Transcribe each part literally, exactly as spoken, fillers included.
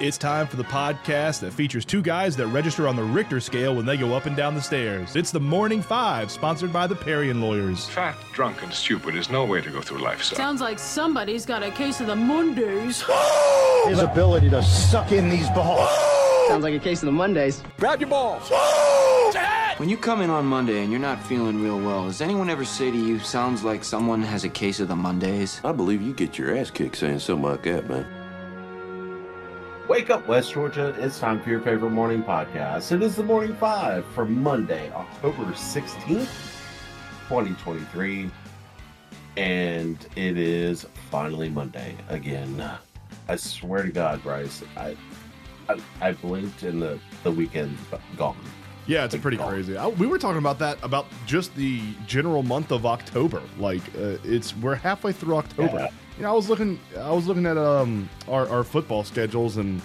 It's time for the podcast that features two guys that register on the Richter scale when they go up and down the stairs. It's the Morning Five, sponsored by the Parian Lawyers. Fat, drunk, and stupid is no way to go through life, son. Sounds like somebody's got a case of the Mondays. His ability to suck in these balls. Sounds like a case of the Mondays. Grab your balls. When you come in on Monday and you're not feeling real well, does anyone ever say to you, sounds like someone has a case of the Mondays? I believe you get your ass kicked saying something like that, man. Wake up, West Georgia. It's time for your favorite morning podcast. It is the Morning Five for Monday, October sixteenth, twenty twenty-three. And it is finally Monday again. I swear to God, Bryce, I I, I blinked and the, the weekend's gone. Yeah, it's pretty crazy. I, we were talking about that, about just the general month of October. Like, uh, it's we're halfway through October. Yeah. You know, I was looking, I was looking at um our, our football schedules, and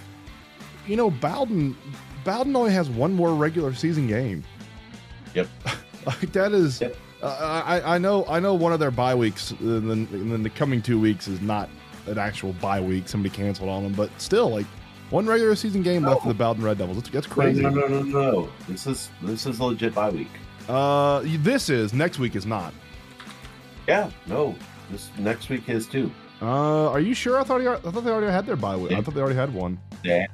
you know, Bowden, Bowden only has one more regular season game. Yep, like that is. Yep. Uh, I I know I know one of their bye weeks, and then, and then the coming two weeks is not an actual bye week. Somebody canceled on them, but still, like. One regular season game no. left for the Bowden Red Devils. That's, that's crazy. No, no, no, no, no. This is this is legit bye week. Uh, this is next week is not. Yeah, no. This next week is too. Uh, are you sure? I thought he, I thought they already had their bye week. Yeah. I thought they already had one. Yeah.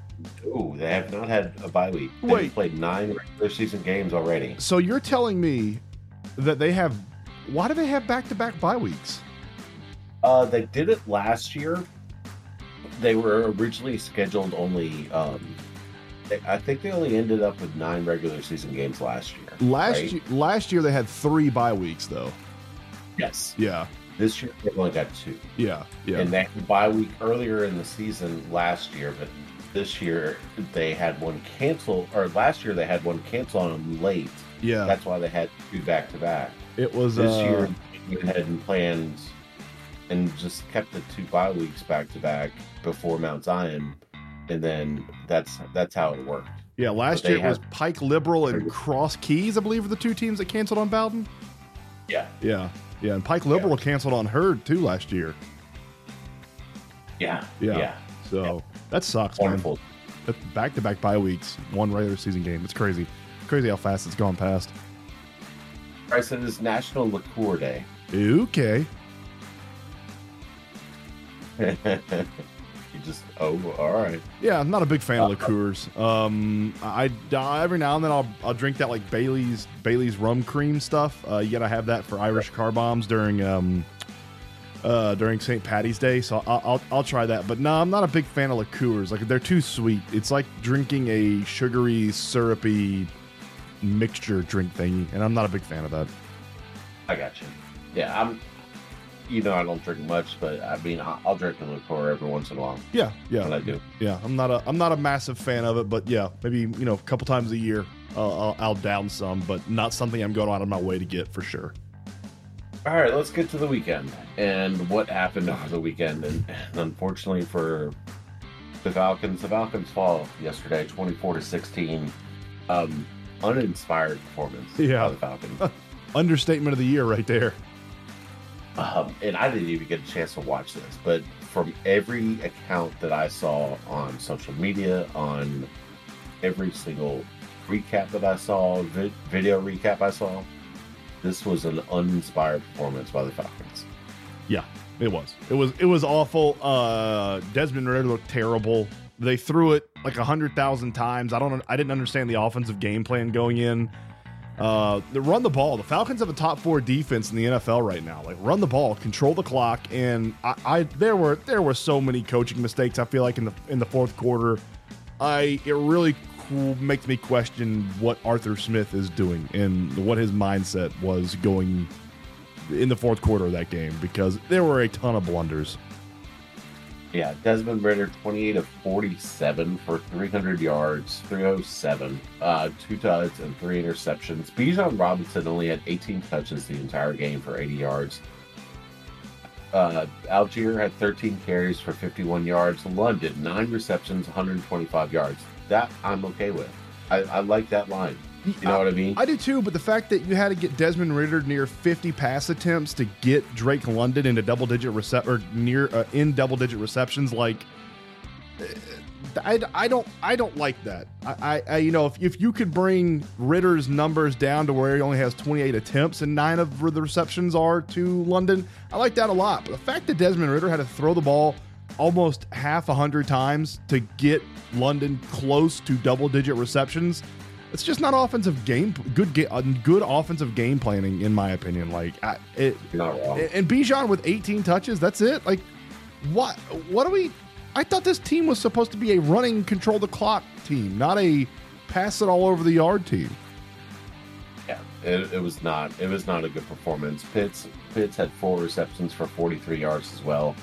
No, they have not had a bye week. They Wait. played nine regular season games already. So you're telling me that they have? Why do they have back-to-back bye weeks? Uh, they did it last year. They were originally scheduled only, um, I think they only ended up with nine regular season games last year. Last, right? year, last year they had three bye weeks, though. Yes. Yeah. This year they've only got two. Yeah. Yeah. And that bye week earlier in the season last year, but this year they had one cancel, or last year they had one cancel on them late. Yeah. That's why they had two back to back. It was this uh, year they went ahead and planned and just kept the two bye weeks back to back before Mount Zion, and then that's that's how it worked. Yeah, last year it was Pike Liberal and Cross Keys, I believe, were the two teams that canceled on Bowden. Yeah. Yeah. Yeah, and Pike Liberal yeah. canceled on Heard, too, last year. Yeah. Yeah. yeah. So yeah. that sucks, Wonderful. man. Back-to-back bye weeks, one regular season game. It's crazy. Crazy how fast it's gone past. Bryce, it is National Liqueur Day. Okay. You just oh all right yeah I'm not a big fan uh, of liqueurs. um I every now and then I'll I'll drink that like Bailey's Bailey's rum cream stuff. Uh yet I have that for Irish car bombs during um uh during Saint Patty's Day, so I'll I'll, I'll try that, but no, I'm not a big fan of liqueurs. Like, they're too sweet. It's like drinking a sugary syrupy mixture drink thingy, and I'm not a big fan of that. I got you. Yeah, I'm You know, I don't drink much, but I mean, I'll drink a liqueur every once in a while. Yeah, yeah, I do. Yeah, I'm not a I'm not a massive fan of it, but yeah, maybe you know, a couple times a year, uh, I'll, I'll down some, but not something I'm going out of my way to get for sure. All right, let's get to the weekend and what happened over the weekend, and, and unfortunately for the Falcons, the Falcons fall yesterday, twenty-four to sixteen, um, uninspired performance. Yeah, by the Falcons. Understatement of the year, right there. Um, and I didn't even get a chance to watch this, but from every account that I saw on social media, on every single recap that I saw, vi- video recap I saw, this was an uninspired performance by the Falcons. Yeah, it was. It was it was awful. Uh, Desmond Ritter looked terrible. They threw it like a hundred thousand times. I don't. I didn't understand the offensive game plan going in. Uh, they run the ball. The Falcons have a top four defense in the N F L right now. Like, run the ball, control the clock, and I, I there were there were so many coaching mistakes. I feel like in the in the fourth quarter, I it really cool, makes me question what Arthur Smith is doing and what his mindset was going in the fourth quarter of that game, because there were a ton of blunders. Yeah, Desmond Ritter, twenty-eight of forty-seven for three hundred yards, three oh seven, uh, two touchdowns and three interceptions. Bijan Robinson only had eighteen touches the entire game for eighty yards. Uh, Algier had thirteen carries for fifty-one yards. London, nine receptions, one hundred twenty-five yards. That I'm okay with. I, I like that line. You know I, what I mean? I do too, but the fact that you had to get Desmond Ritter near fifty pass attempts to get Drake London into double digit rece- or near uh, in double digit receptions, like I, I don't I don't like that. I, I you know if if you could bring Ritter's numbers down to where he only has twenty-eight attempts and nine of the receptions are to London, I like that a lot. But the fact that Desmond Ritter had to throw the ball almost half a hundred times to get London close to double-digit receptions, it's just not offensive game good good offensive game planning, in my opinion. Like I, it, not wrong. And Bijan with eighteen touches, that's it. Like what what do we? I thought this team was supposed to be a running, control the clock team, not a pass it all over the yard team. Yeah, it, it was not. It was not a good performance. Pitts Pitts had four receptions for forty-three yards as well.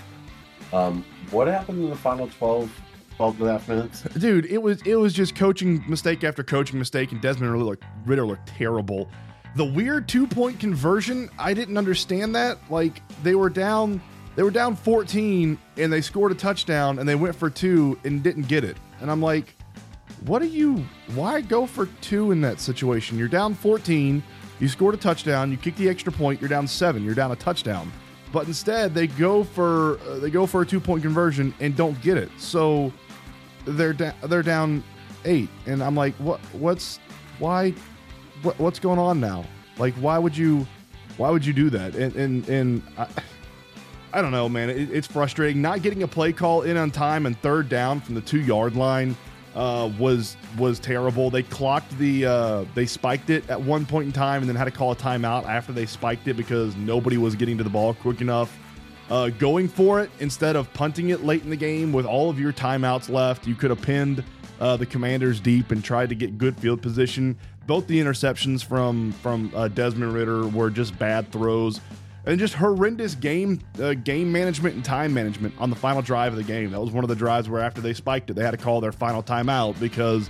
Um, what happened in the final twelve, twelve and a half minutes? Dude, it was it was just coaching mistake after coaching mistake, and Desmond Ritter looked, Ritter looked terrible. The weird two-point conversion, I didn't understand that. Like they were down. They were down fourteen and they scored a touchdown and they went for two and didn't get it. And I'm like, what are you, why go for two in that situation? You're down fourteen, you scored a touchdown, you kick the extra point, you're down seven, you're down a touchdown. But instead they go for, uh, they go for a two point conversion and don't get it. So they're down, da- they're down eight. And I'm like, what, what's, why, what, what's going on now? Like, why would you, why would you do that? And, and, and I, I don't know, man. It, it's frustrating. Not getting a play call in on time and third down from the two yard line uh, was was terrible. They clocked the uh, they spiked it at one point in time and then had to call a timeout after they spiked it because nobody was getting to the ball quick enough. Uh, going for it instead of punting it late in the game with all of your timeouts left, you could have pinned uh, the Commanders deep and tried to get good field position. Both the interceptions from from uh, Desmond Ritter were just bad throws. And just horrendous game uh, game management and time management on the final drive of the game. That was one of the drives where after they spiked it, they had to call their final timeout because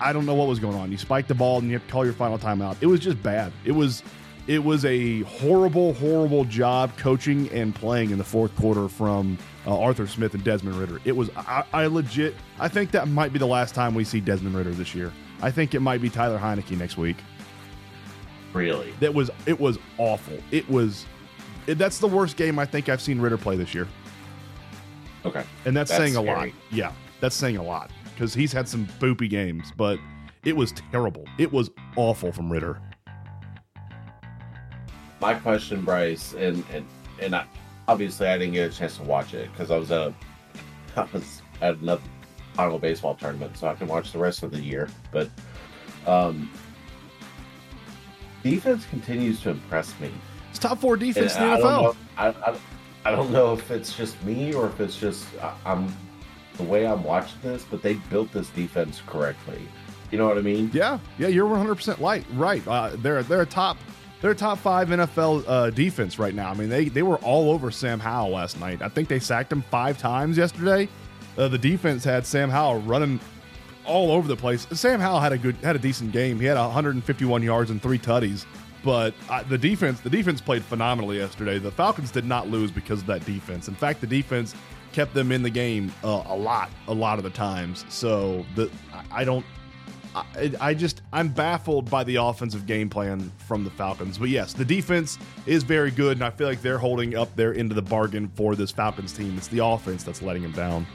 I don't know what was going on. You spiked the ball and you have to call your final timeout. It was just bad. It was it was a horrible, horrible job coaching and playing in the fourth quarter from uh, Arthur Smith and Desmond Ritter. It was I, I legit. I think that might be the last time we see Desmond Ritter this year. I think it might be Tyler Heineke next week. Really? That was it was awful. It was. That's the worst game I think I've seen Ritter play this year. Okay. And that's, that's saying scary. a lot. Yeah, that's saying a lot because he's had some boopy games, but it was terrible. It was awful from Ritter. My question, Bryce, and and, and I, obviously I didn't get a chance to watch it because I was at a, I was at another final baseball tournament, so I can watch the rest of the year. But um, defense continues to impress me. It's top four defense and in the I N F L. Know, I, I, I don't know if it's just me or if it's just I, I'm the way I'm watching this, but they built this defense correctly. You know what I mean? Yeah, yeah. You're one hundred percent light, right? Uh, they're they're a top they're a top five N F L uh, defense right now. I mean, they they were all over Sam Howell last night. I think they sacked him five times yesterday. Uh, the defense had Sam Howell running all over the place. Sam Howell had a good had a decent game. He had one hundred fifty-one yards and three tutties. But uh, the defense, the defense played phenomenally yesterday. The Falcons did not lose because of that defense. In fact, the defense kept them in the game uh, a lot, a lot of the times. So the I, I don't, I, I just I'm baffled by the offensive game plan from the Falcons. But yes, the defense is very good, and I feel like they're holding up their end of the bargain for this Falcons team. It's the offense that's letting them down.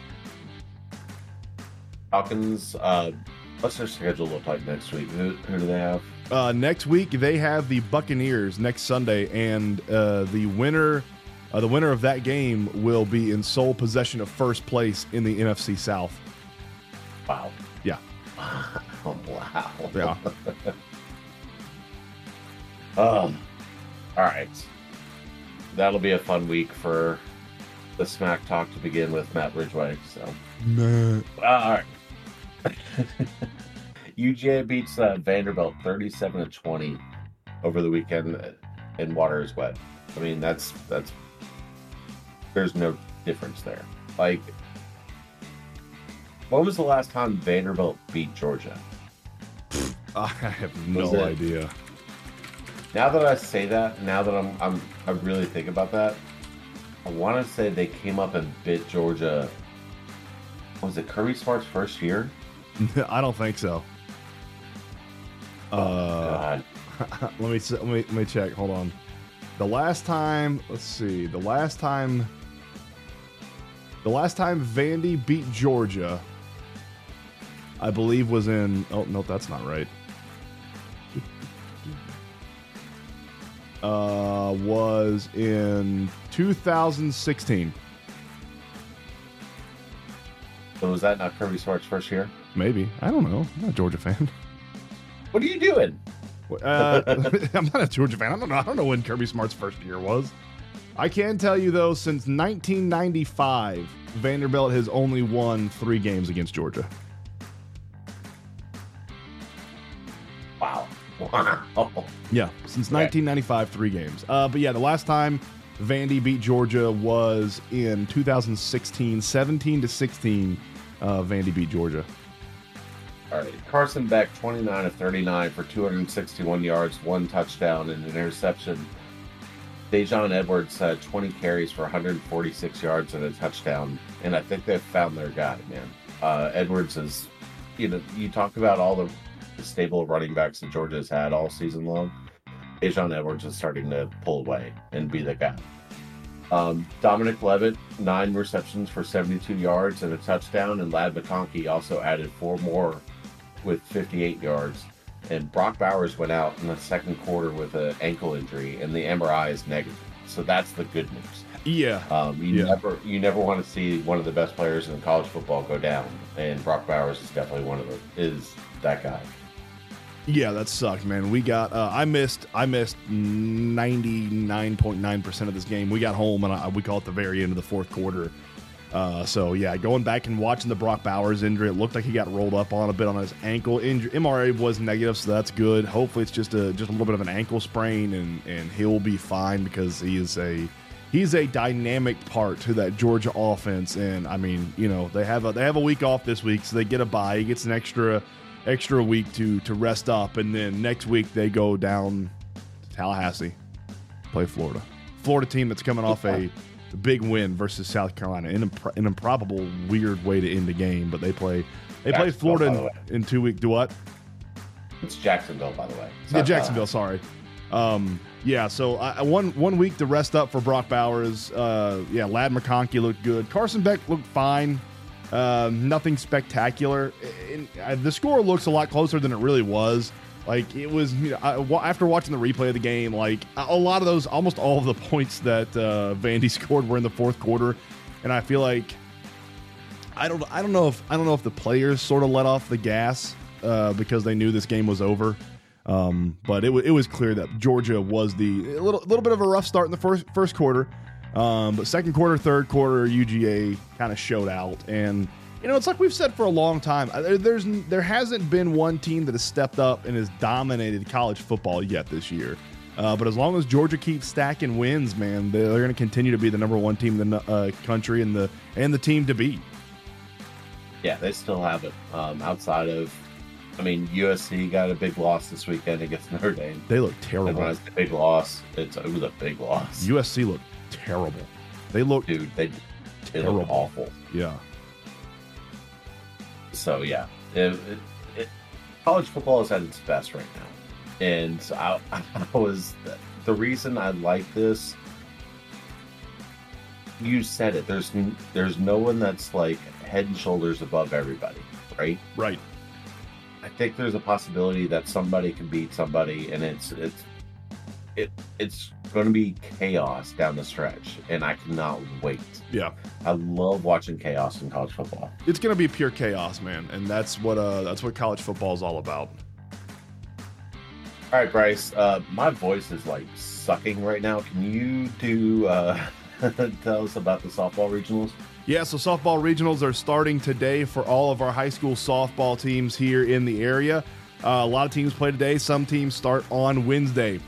Falcons. Uh, what's their schedule look like next week? Who, who do they have? Uh, next week they have the Buccaneers next Sunday, and uh, the winner, uh, the winner of that game will be in sole possession of first place in the N F C South. Wow. Yeah. Oh, wow. Yeah. um. All right. That'll be a fun week for the smack talk to begin with Matt Ridgway. So. Nah. Uh, all right. U G A beats uh, Vanderbilt thirty-seven to twenty over the weekend, and water is wet. I mean, that's that's there's no difference there. Like, when was the last time Vanderbilt beat Georgia? I have no idea. Now that I say that, now that I'm I'm I really think about that, I want to say they came up and bit Georgia. Was it Kirby Smart's first year? I don't think so. Uh, God. let me let me let me check. Hold on. The last time, let's see. The last time The last time Vandy beat Georgia, I believe, was in... Oh, no, that's not right. Uh, was in two thousand sixteen. So was that not Kirby Smart's first year? Maybe. I don't know. I'm not a Georgia fan. What are you doing? Uh, I'm not a Georgia fan. I don't know. I don't know when Kirby Smart's first year was. I can tell you, though, since nineteen ninety-five, Vanderbilt has only won three games against Georgia. Wow. Wow. Yeah, since nineteen ninety-five, three games. Uh, but yeah, the last time Vandy beat Georgia was in two thousand sixteen, seventeen to sixteen. Uh, Vandy beat Georgia. All right, Carson Beck, twenty-nine of thirty-nine for two hundred sixty-one yards, one touchdown, and an interception. Dejon Edwards, uh, twenty carries for one hundred forty-six yards and a touchdown, and I think they've found their guy, man. Uh, Edwards is, you know, you talk about all the stable of running backs that Georgia's had all season long. Dejon Edwards is starting to pull away and be the guy. Um, Dominic Leavitt, nine receptions for seventy-two yards and a touchdown, and Ladd McConkey also added four more with fifty-eight yards. And Brock Bowers went out in the second quarter with an ankle injury, and the M R I is negative. So that's the good news. Yeah. Um, you yeah. never you never want to see one of the best players in college football go down, and Brock Bowers is definitely one of them. Is that guy? Yeah, that sucked, man. We got uh, I missed I missed ninety-nine point nine percent of this game. We got home, and I, we caught the very end of the fourth quarter. Uh, so, yeah, going back and watching the Brock Bowers injury, it looked like he got rolled up on a bit on his ankle. Injury. M R A was negative, so that's good. Hopefully it's just a just a little bit of an ankle sprain, and, and he'll be fine because he is a he's a dynamic part to that Georgia offense. And, I mean, you know, they have a, they have a week off this week, so they get a bye. He gets an extra extra week to, to rest up, and then next week they go down to Tallahassee, play Florida. Florida team that's coming off a – big win versus South Carolina. An, impro- an improbable, weird way to end the game, but they play they play Florida in, in two week. Do what? It's Jacksonville, by the way. South yeah, Jacksonville. Carolina. Sorry. Um, yeah. So I, one one week to rest up for Brock Bowers. Uh, yeah, Ladd McConkey looked good. Carson Beck looked fine. Uh, nothing spectacular. And, uh, the score looks a lot closer than it really was. Like it was, you know, I, after watching the replay of the game, like a lot of those, almost all of the points that uh, Vandy scored were in the fourth quarter, and I feel like I don't, I don't know if I don't know if the players sort of let off the gas uh, because they knew this game was over, um, but it was it was clear that Georgia was the a little little bit of a rough start in the first first quarter, um, but second quarter, third quarter, U G A kind of showed out. And you know, it's like we've said for a long time, there's there hasn't been one team that has stepped up and has dominated college football yet this year. Uh, but as long as Georgia keeps stacking wins, man, they're going to continue to be the number one team in the uh, country and the and the team to beat. Yeah, they still have it. Um, outside of, I mean, U S C got a big loss this weekend against Notre Dame. They look terrible. When it's a big loss. It's, it was a big loss. U S C looked terrible. They looked dude. They, they looked awful. Yeah. So, yeah, it, it, it, college football is at its best right now. And I, I was the reason I like this. You said it. There's there's no one that's like head and shoulders above everybody, right? Right. I think there's a possibility that somebody can beat somebody, and it's it's it it's going to be chaos down the stretch, and I cannot wait. Yeah, I love watching chaos in college football. It's going to be pure chaos, man, and that's what uh, that's what college football is all about. All right, Bryce, uh, my voice is like sucking right now. Can you do uh, tell us about the softball regionals? Yeah, so softball regionals are starting today for all of our high school softball teams here in the area. Uh, a lot of teams play today. Some teams start on Wednesday.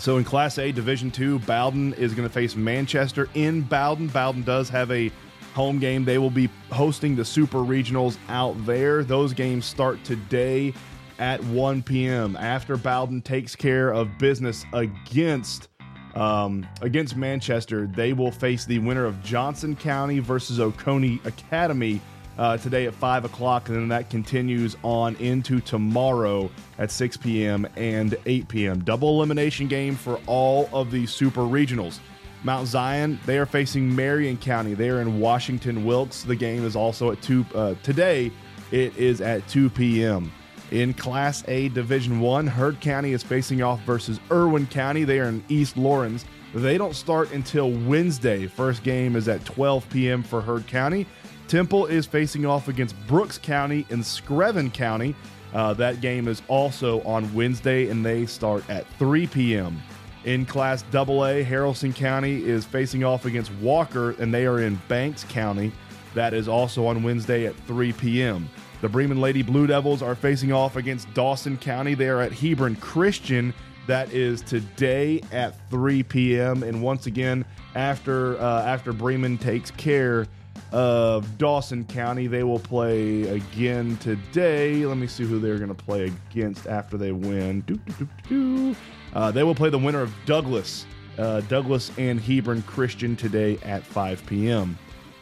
So in Class A, Division two, Bowden is going to face Manchester in Bowden. Bowden does have a home game. They will be hosting the Super Regionals out there. Those games start today at one p.m. after Bowden takes care of business against um, against Manchester. They will face the winner of Johnson County versus Oconee Academy uh, today at five o'clock, and then that continues on into tomorrow at six p.m. and eight p.m. Double elimination game for all of the Super Regionals. Mount Zion, they are facing Marion County. They are in Washington Wilkes. The game is also at two. Uh, today, it is at two p.m. In Class A Division One, Heard County is facing off versus Irwin County. They are in East Lawrence. They don't start until Wednesday. First game is at twelve p.m. for Heard County. Temple is facing off against Brooks County in Screven County. Uh, that game is also on Wednesday, and they start at three p.m. In Class double A, Harrelson County is facing off against Walker, and they are in Banks County. That is also on Wednesday at three p.m. The Bremen Lady Blue Devils are facing off against Dawson County. They are at Hebron Christian. That is today at three p.m. And once again, after uh, after Bremen takes care of Dawson County, they will play again today. Let me see who they're going to play against after they win. Doo, doo, doo, doo, doo. Uh, they will play the winner of Douglas, uh, Douglas and Hebron Christian today at five p.m.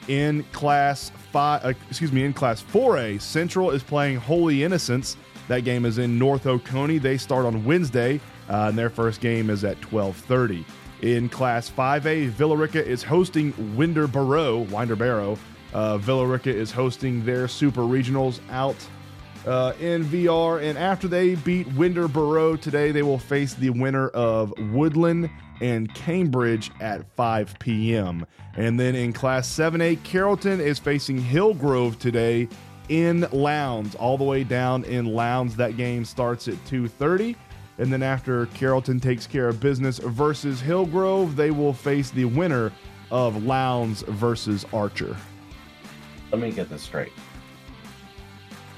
In class five, uh, excuse me, in class four A, Central is playing Holy Innocents. That game is in North Oconee. They start on Wednesday, uh, and their first game is at twelve thirty. In Class five A, Villa Rica is hosting Winder Barrow. Winder Barrow. Uh, Villa Rica is hosting their Super Regionals out uh, in V R. And after they beat Winder Barrow today, they will face the winner of Woodland and Cambridge at five p.m. And then in Class seven A, Carrollton is facing Hillgrove today in Lowndes. All the way down in Lowndes. That game starts at two thirty. And then after Carrollton takes care of business versus Hillgrove, they will face the winner of Lowndes versus Archer. Let me get this straight.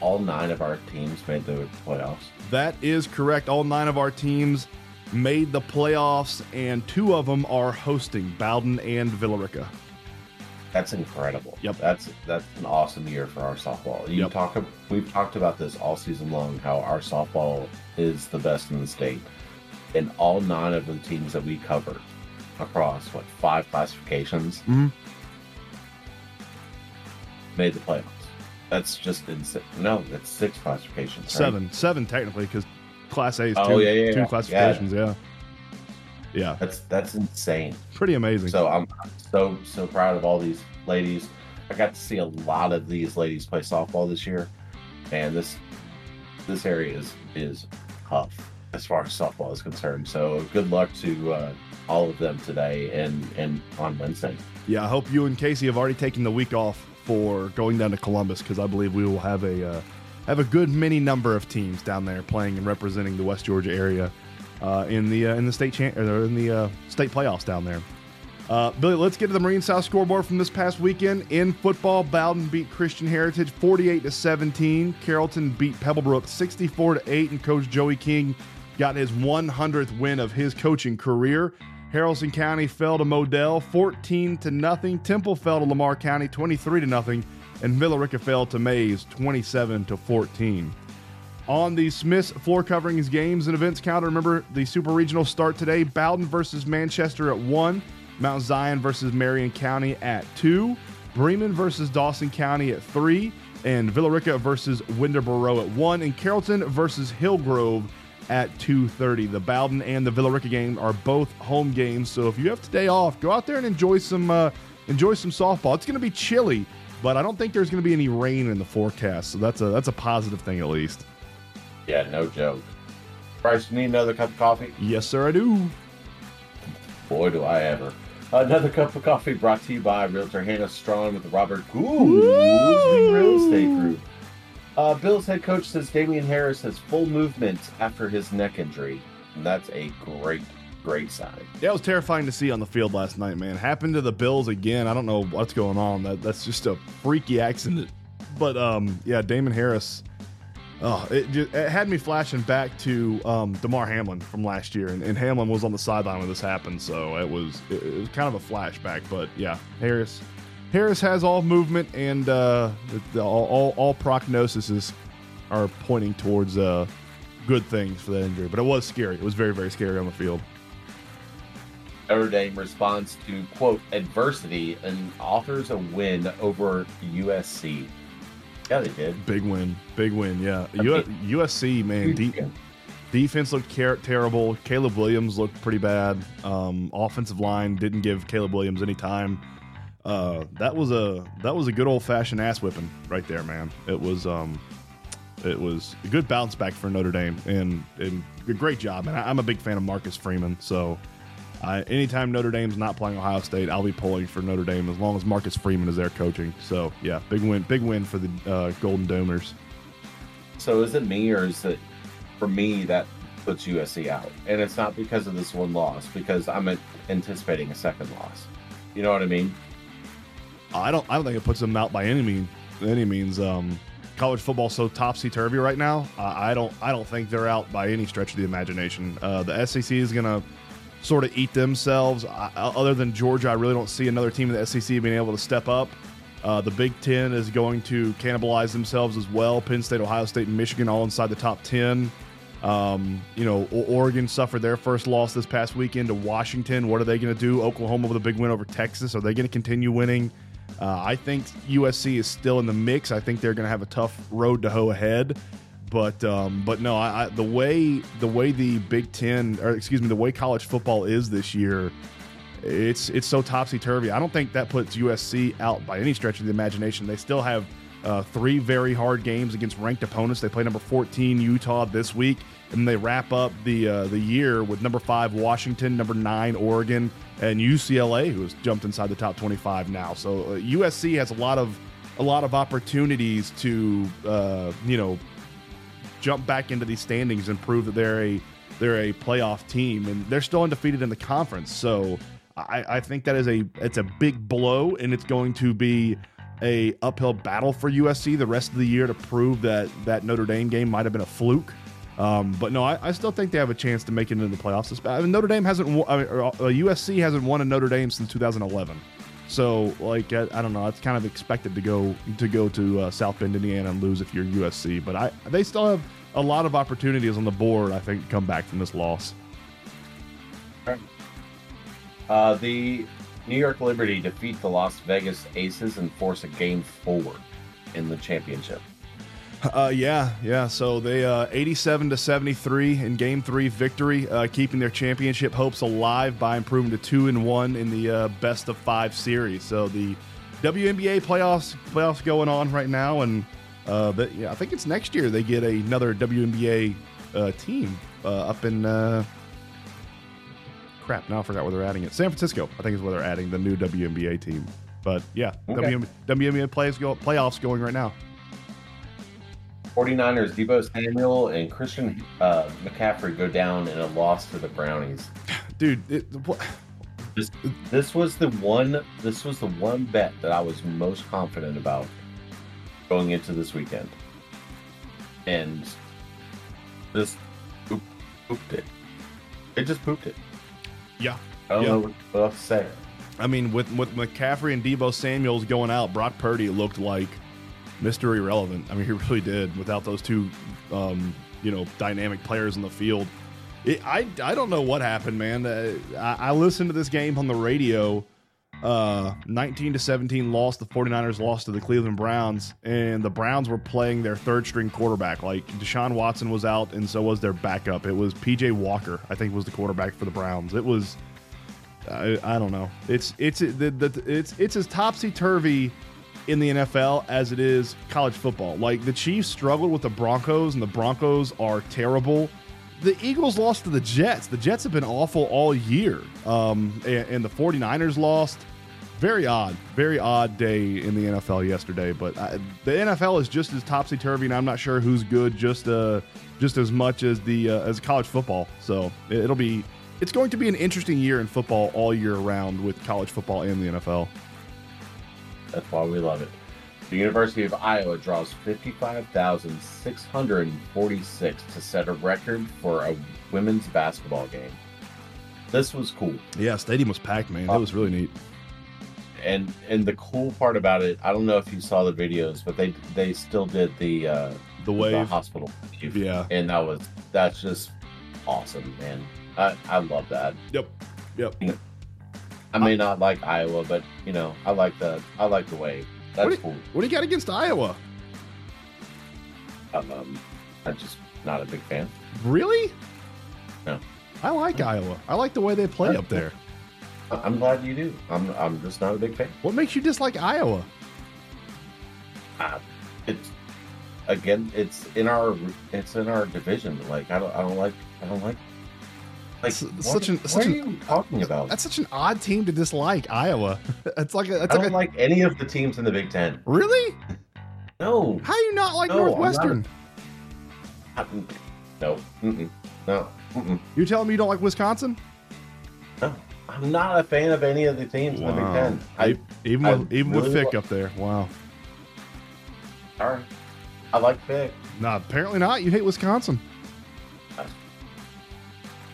All nine of our teams made the playoffs. That is correct. All nine of our teams made the playoffs, and two of them are hosting, Bowden and Villa Rica. That's incredible. Yep. That's that's an awesome year for our softball. You yep. talk we've talked about this all season long, how our softball is the best in the state. And all nine of the teams that we cover across what five classifications mm-hmm. made the playoffs. That's just insane. No, that's six classifications. Right? Seven. Seven technically, because Class A is oh, two, yeah, yeah, two yeah. classifications, yeah. yeah. Yeah, that's that's insane. Pretty amazing. So I'm so so proud of all these ladies. I got to see a lot of these ladies play softball this year, and this this area is is tough as far as softball is concerned. So good luck to uh, all of them today and and on Wednesday. Yeah, I hope you and Casey have already taken the week off for going down to Columbus, because I believe we will have a uh, have a good many number of teams down there playing and representing the West Georgia area. Uh, in the uh, in the state chan- or in the uh, state playoffs down there. Uh, Billy, let's get to the Marine South scoreboard from this past weekend. In football, Bowden beat Christian Heritage forty-eight to seventeen. Carrollton beat Pebblebrook sixty-four to eight, and Coach Joey King got his one hundredth win of his coaching career. Harrelson County fell to Modell fourteen to nothing. Temple fell to Lamar County twenty-three to nothing, and Villa Rica fell to Mays twenty-seven to fourteen. On the Smith's floor coverings games and events calendar, remember the Super Regional start today. Bowden versus Manchester at one. Mount Zion versus Marion County at two. Bremen versus Dawson County at three. And Villa Rica versus Winder Barrow at one. And Carrollton versus Hillgrove at two thirty. The Bowden and the Villa Rica game are both home games. So if you have today off, go out there and enjoy some, uh, enjoy some softball. It's going to be chilly, but I don't think there's going to be any rain in the forecast. So that's a, that's a positive thing at least. Yeah, no joke. Bryce, you need another cup of coffee? Yes, sir, I do. Boy, do I ever. Another cup of coffee brought to you by Realtor Hannah Strawn with the Robert Goolsby Real Estate Group. Uh, Bills head coach says Damian Harris has full movement after his neck injury, and that's a great, great sign. Yeah, it was terrifying to see on the field last night, man. Happened to the Bills again. I don't know what's going on. That That's just a freaky accident. But, um, yeah, Damian Harris... Oh, it, just, it had me flashing back to um, DeMar Hamlin from last year, and, and Hamlin was on the sideline when this happened, so it was it, it was kind of a flashback. But yeah, Harris Harris has all movement, and uh, all, all all prognoses are pointing towards uh, good things for that injury. But it was scary; it was very very scary on the field. Notre Dame responds to quote adversity and offers a win over U S C. Yeah, they did. Big win. Big win, yeah. U S C, man. Deep, Defense looked car- terrible. Caleb Williams looked pretty bad. Um, offensive line didn't give Caleb Williams any time. Uh, that was a that was a good old fashioned ass whipping right there, man. It was um, it was a good bounce back for Notre Dame, and and a great job. And I, I'm a big fan of Marcus Freeman, so I, anytime Notre Dame's not playing Ohio State, I'll be pulling for Notre Dame as long as Marcus Freeman is there coaching. So yeah, big win, big win for the uh, Golden Domers. So is it me, or is it? For me, that puts U S C out. And it's not because of this one loss, because I'm anticipating a second loss. You know what I mean? I don't I don't think it puts them out by any means. Any means. Um, college football's so topsy-turvy right now. Uh, I don't I don't think they're out by any stretch of the imagination. Uh, the S E C is going to sort of eat themselves. I, other than Georgia, I really don't see another team in the S E C being able to step up. Uh, the Big Ten is going to cannibalize themselves as well. Penn State, Ohio State, and Michigan all inside the top ten. Um, you know, Oregon suffered their first loss this past weekend to Washington. What are they going to do? Oklahoma with a big win over Texas. Are they going to continue winning? Uh, I think U S C is still in the mix. I think they're going to have a tough road to hoe ahead. But um, but no, I, I, the way the way the Big Ten, or excuse me, the way college football is this year, it's it's so topsy turvy. I don't think that puts U S C out by any stretch of the imagination. They still have. Uh, three very hard games against ranked opponents. They play number fourteen Utah this week, and they wrap up the uh, the year with number five Washington, number nine Oregon, and U C L A, who has jumped inside the top twenty-five now. So uh, U S C has a lot of a lot of opportunities to uh, you know jump back into these standings and prove that they're a they're a playoff team, and they're still undefeated in the conference. So I, I think that is a it's a big blow, and it's going to be a uphill battle for U S C the rest of the year to prove that that Notre Dame game might have been a fluke. Um, but no, I, I still think they have a chance to make it into the playoffs. I mean, Notre Dame hasn't won, I mean, or, uh, U S C hasn't won a Notre Dame since two thousand eleven. So like, I, I don't know, it's kind of expected to go to go to uh, South Bend, Indiana and lose if you're U S C. But I they still have a lot of opportunities on the board, I think, to come back from this loss. All right. Uh, the... New York Liberty defeat the Las Vegas Aces and force a game four in the championship. Uh, yeah, yeah. So they uh, eighty-seven to seventy-three in game three victory, uh, keeping their championship hopes alive by improving to two and one in the uh, best of five series. So the W N B A playoffs playoffs going on right now, and uh, but, yeah, I think it's next year they get another W N B A uh, team uh, up in. Uh, Crap, now I forgot where they're adding it. San Francisco, I think, is where they're adding the new W N B A team. But, yeah, okay. W N B A plays go, playoffs going right now. forty-niners, Deebo Samuel and Christian uh, McCaffrey go down in a loss to the Brownies. Dude, it, what? This, this was the one. This was the one bet that I was most confident about going into this weekend. And this poop, pooped it. It just pooped it. Yeah, I don't yeah. know what else to say. I mean, with with McCaffrey and Deebo Samuels going out, Brock Purdy looked like Mister Irrelevant. I mean, he really did. Without those two, um, you know, dynamic players on the field, it, I I don't know what happened, man. Uh, I, I listened to this game on the radio. Uh, nineteen to seventeen loss. The forty-niners lost to the Cleveland Browns, and the Browns were playing their third string quarterback. Like, Deshaun Watson was out, and so was their backup. It was P J Walker, I think, was the quarterback for the Browns. It was, I, I don't know. It's it's it, the, the, it's it's as topsy turvy in the N F L as it is college football. Like, the Chiefs struggled with the Broncos, and the Broncos are terrible. The Eagles lost to the Jets. The Jets have been awful all year. Um, and, and the forty-niners lost. Very odd, very odd day in the N F L yesterday. But I, the N F L is just as topsy-turvy, and I'm not sure who's good just uh, just as much as the uh, as college football. So it, it'll be it's going to be an interesting year in football all year round with college football and the N F L. That's why we love it. The University of Iowa draws fifty-five thousand six hundred forty-six to set a record for a women's basketball game. This was cool. Yeah, stadium was packed, man. That was really neat. And and the cool part about it, I don't know if you saw the videos, but they they still did the uh, the wave the hospital. Yeah, and that was that's just awesome, man. I I love that. Yep, yep. I may I, not like Iowa, but you know I like the I like the wave. That's what do you, cool. What do you got against Iowa? Um, I'm just not a big fan. Really? No. I like Iowa. I like the way they play up there. I'm glad you do. I'm I'm just not a big fan. What makes you dislike Iowa? Uh, it's again, it's in our it's in our division. Like I don't I don't like I don't like. Like what, such an what such are you an, talking about? That's such an odd team to dislike, Iowa. It's like a, it's I don't like, a, like any of the teams in the Big Ten. Really? No. How do you not like no, Northwestern? A, no. Mm-mm, no. Mm-mm. You're telling me you don't like Wisconsin? No. I'm not a fan of any of the teams wow. in the Big Ten. I, even I with, even really with Fick like, up there. Wow. All right. I like Fick. No, apparently not. You hate Wisconsin.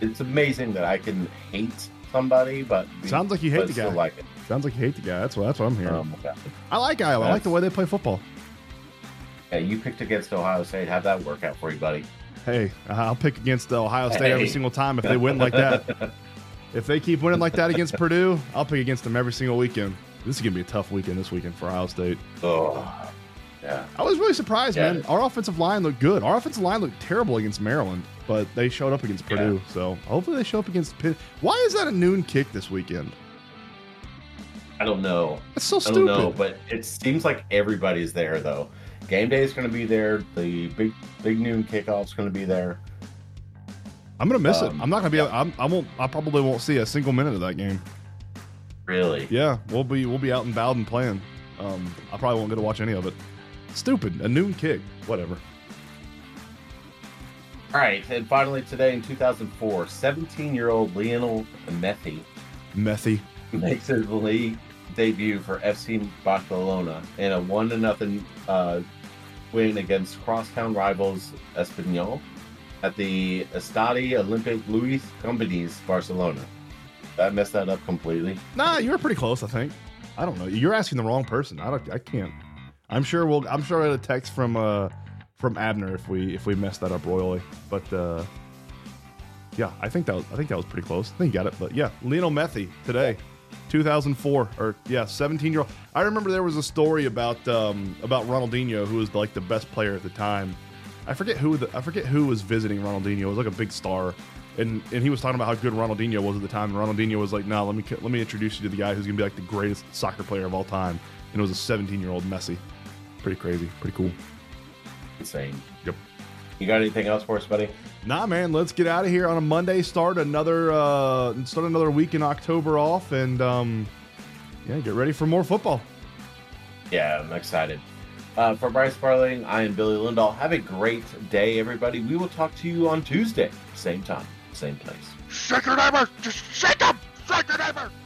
It's amazing that I can hate somebody, but sounds like you hate the guy. Like it. Sounds like you hate the guy. That's what that's what I'm hearing. Um, okay. I like Iowa. That's, I like the way they play football. Yeah, you picked against Ohio State. Have that work out for you, buddy. Hey, I'll pick against Ohio State hey. every single time if they win like that. If they keep winning like that against Purdue, I'll pick against them every single weekend. This is gonna be a tough weekend this weekend for Ohio State. Oh, yeah. I was really surprised, yeah. man. Our offensive line looked good. Our offensive line looked terrible against Maryland. But they showed up against Purdue, yeah. so hopefully they show up against Pitt. Why is that a noon kick this weekend? I don't know. That's so stupid. I don't know, but it seems like everybody's there, though. Game day is going to be there. The big big noon kickoff is going to be there. I'm going to miss um, it. I'm not going to be. Yeah. I'm, I won't. I probably won't see a single minute of that game. Really? Yeah, we'll be we'll be out in Bowden playing. Um, I probably won't get to watch any of it. Stupid. A noon kick. Whatever. All right, and finally today in two thousand four, seventeen-year-old Lionel Messi Messi makes his league debut for F C Barcelona in a one to nothing uh, win against crosstown rivals Espanyol at the Estadi Olímpic Lluís Companys Barcelona. Did I mess that up completely? Nah, you were pretty close, I think. I don't know. You're asking the wrong person. I don't. I can't. I'm sure we'll. I'm sure I had a text from. Uh, From Abner, if we if we messed that up royally, but uh, yeah, I think that was, I think that was pretty close. I think you got it, but yeah, Lionel Messi today, two thousand four, or yeah, seventeen year old. I remember there was a story about um, about Ronaldinho, who was like the best player at the time. I forget who the, I forget who was visiting Ronaldinho. It was like a big star, and and he was talking about how good Ronaldinho was at the time. And Ronaldinho was like, "Nah, let me let me introduce you to the guy who's gonna be like the greatest soccer player of all time." And it was a seventeen year old Messi. Pretty crazy, pretty cool. Insane. Yep. You got anything else for us, buddy? Nah, man. Let's get out of here on a Monday. Start another uh, start another week in October off, and um, yeah, get ready for more football. Yeah, I'm excited. Uh, for Bryce Farling, I am Billy Lindahl. Have a great day, everybody. We will talk to you on Tuesday, same time, same place. Shake your neighbor. Just shake him. Shake your neighbor.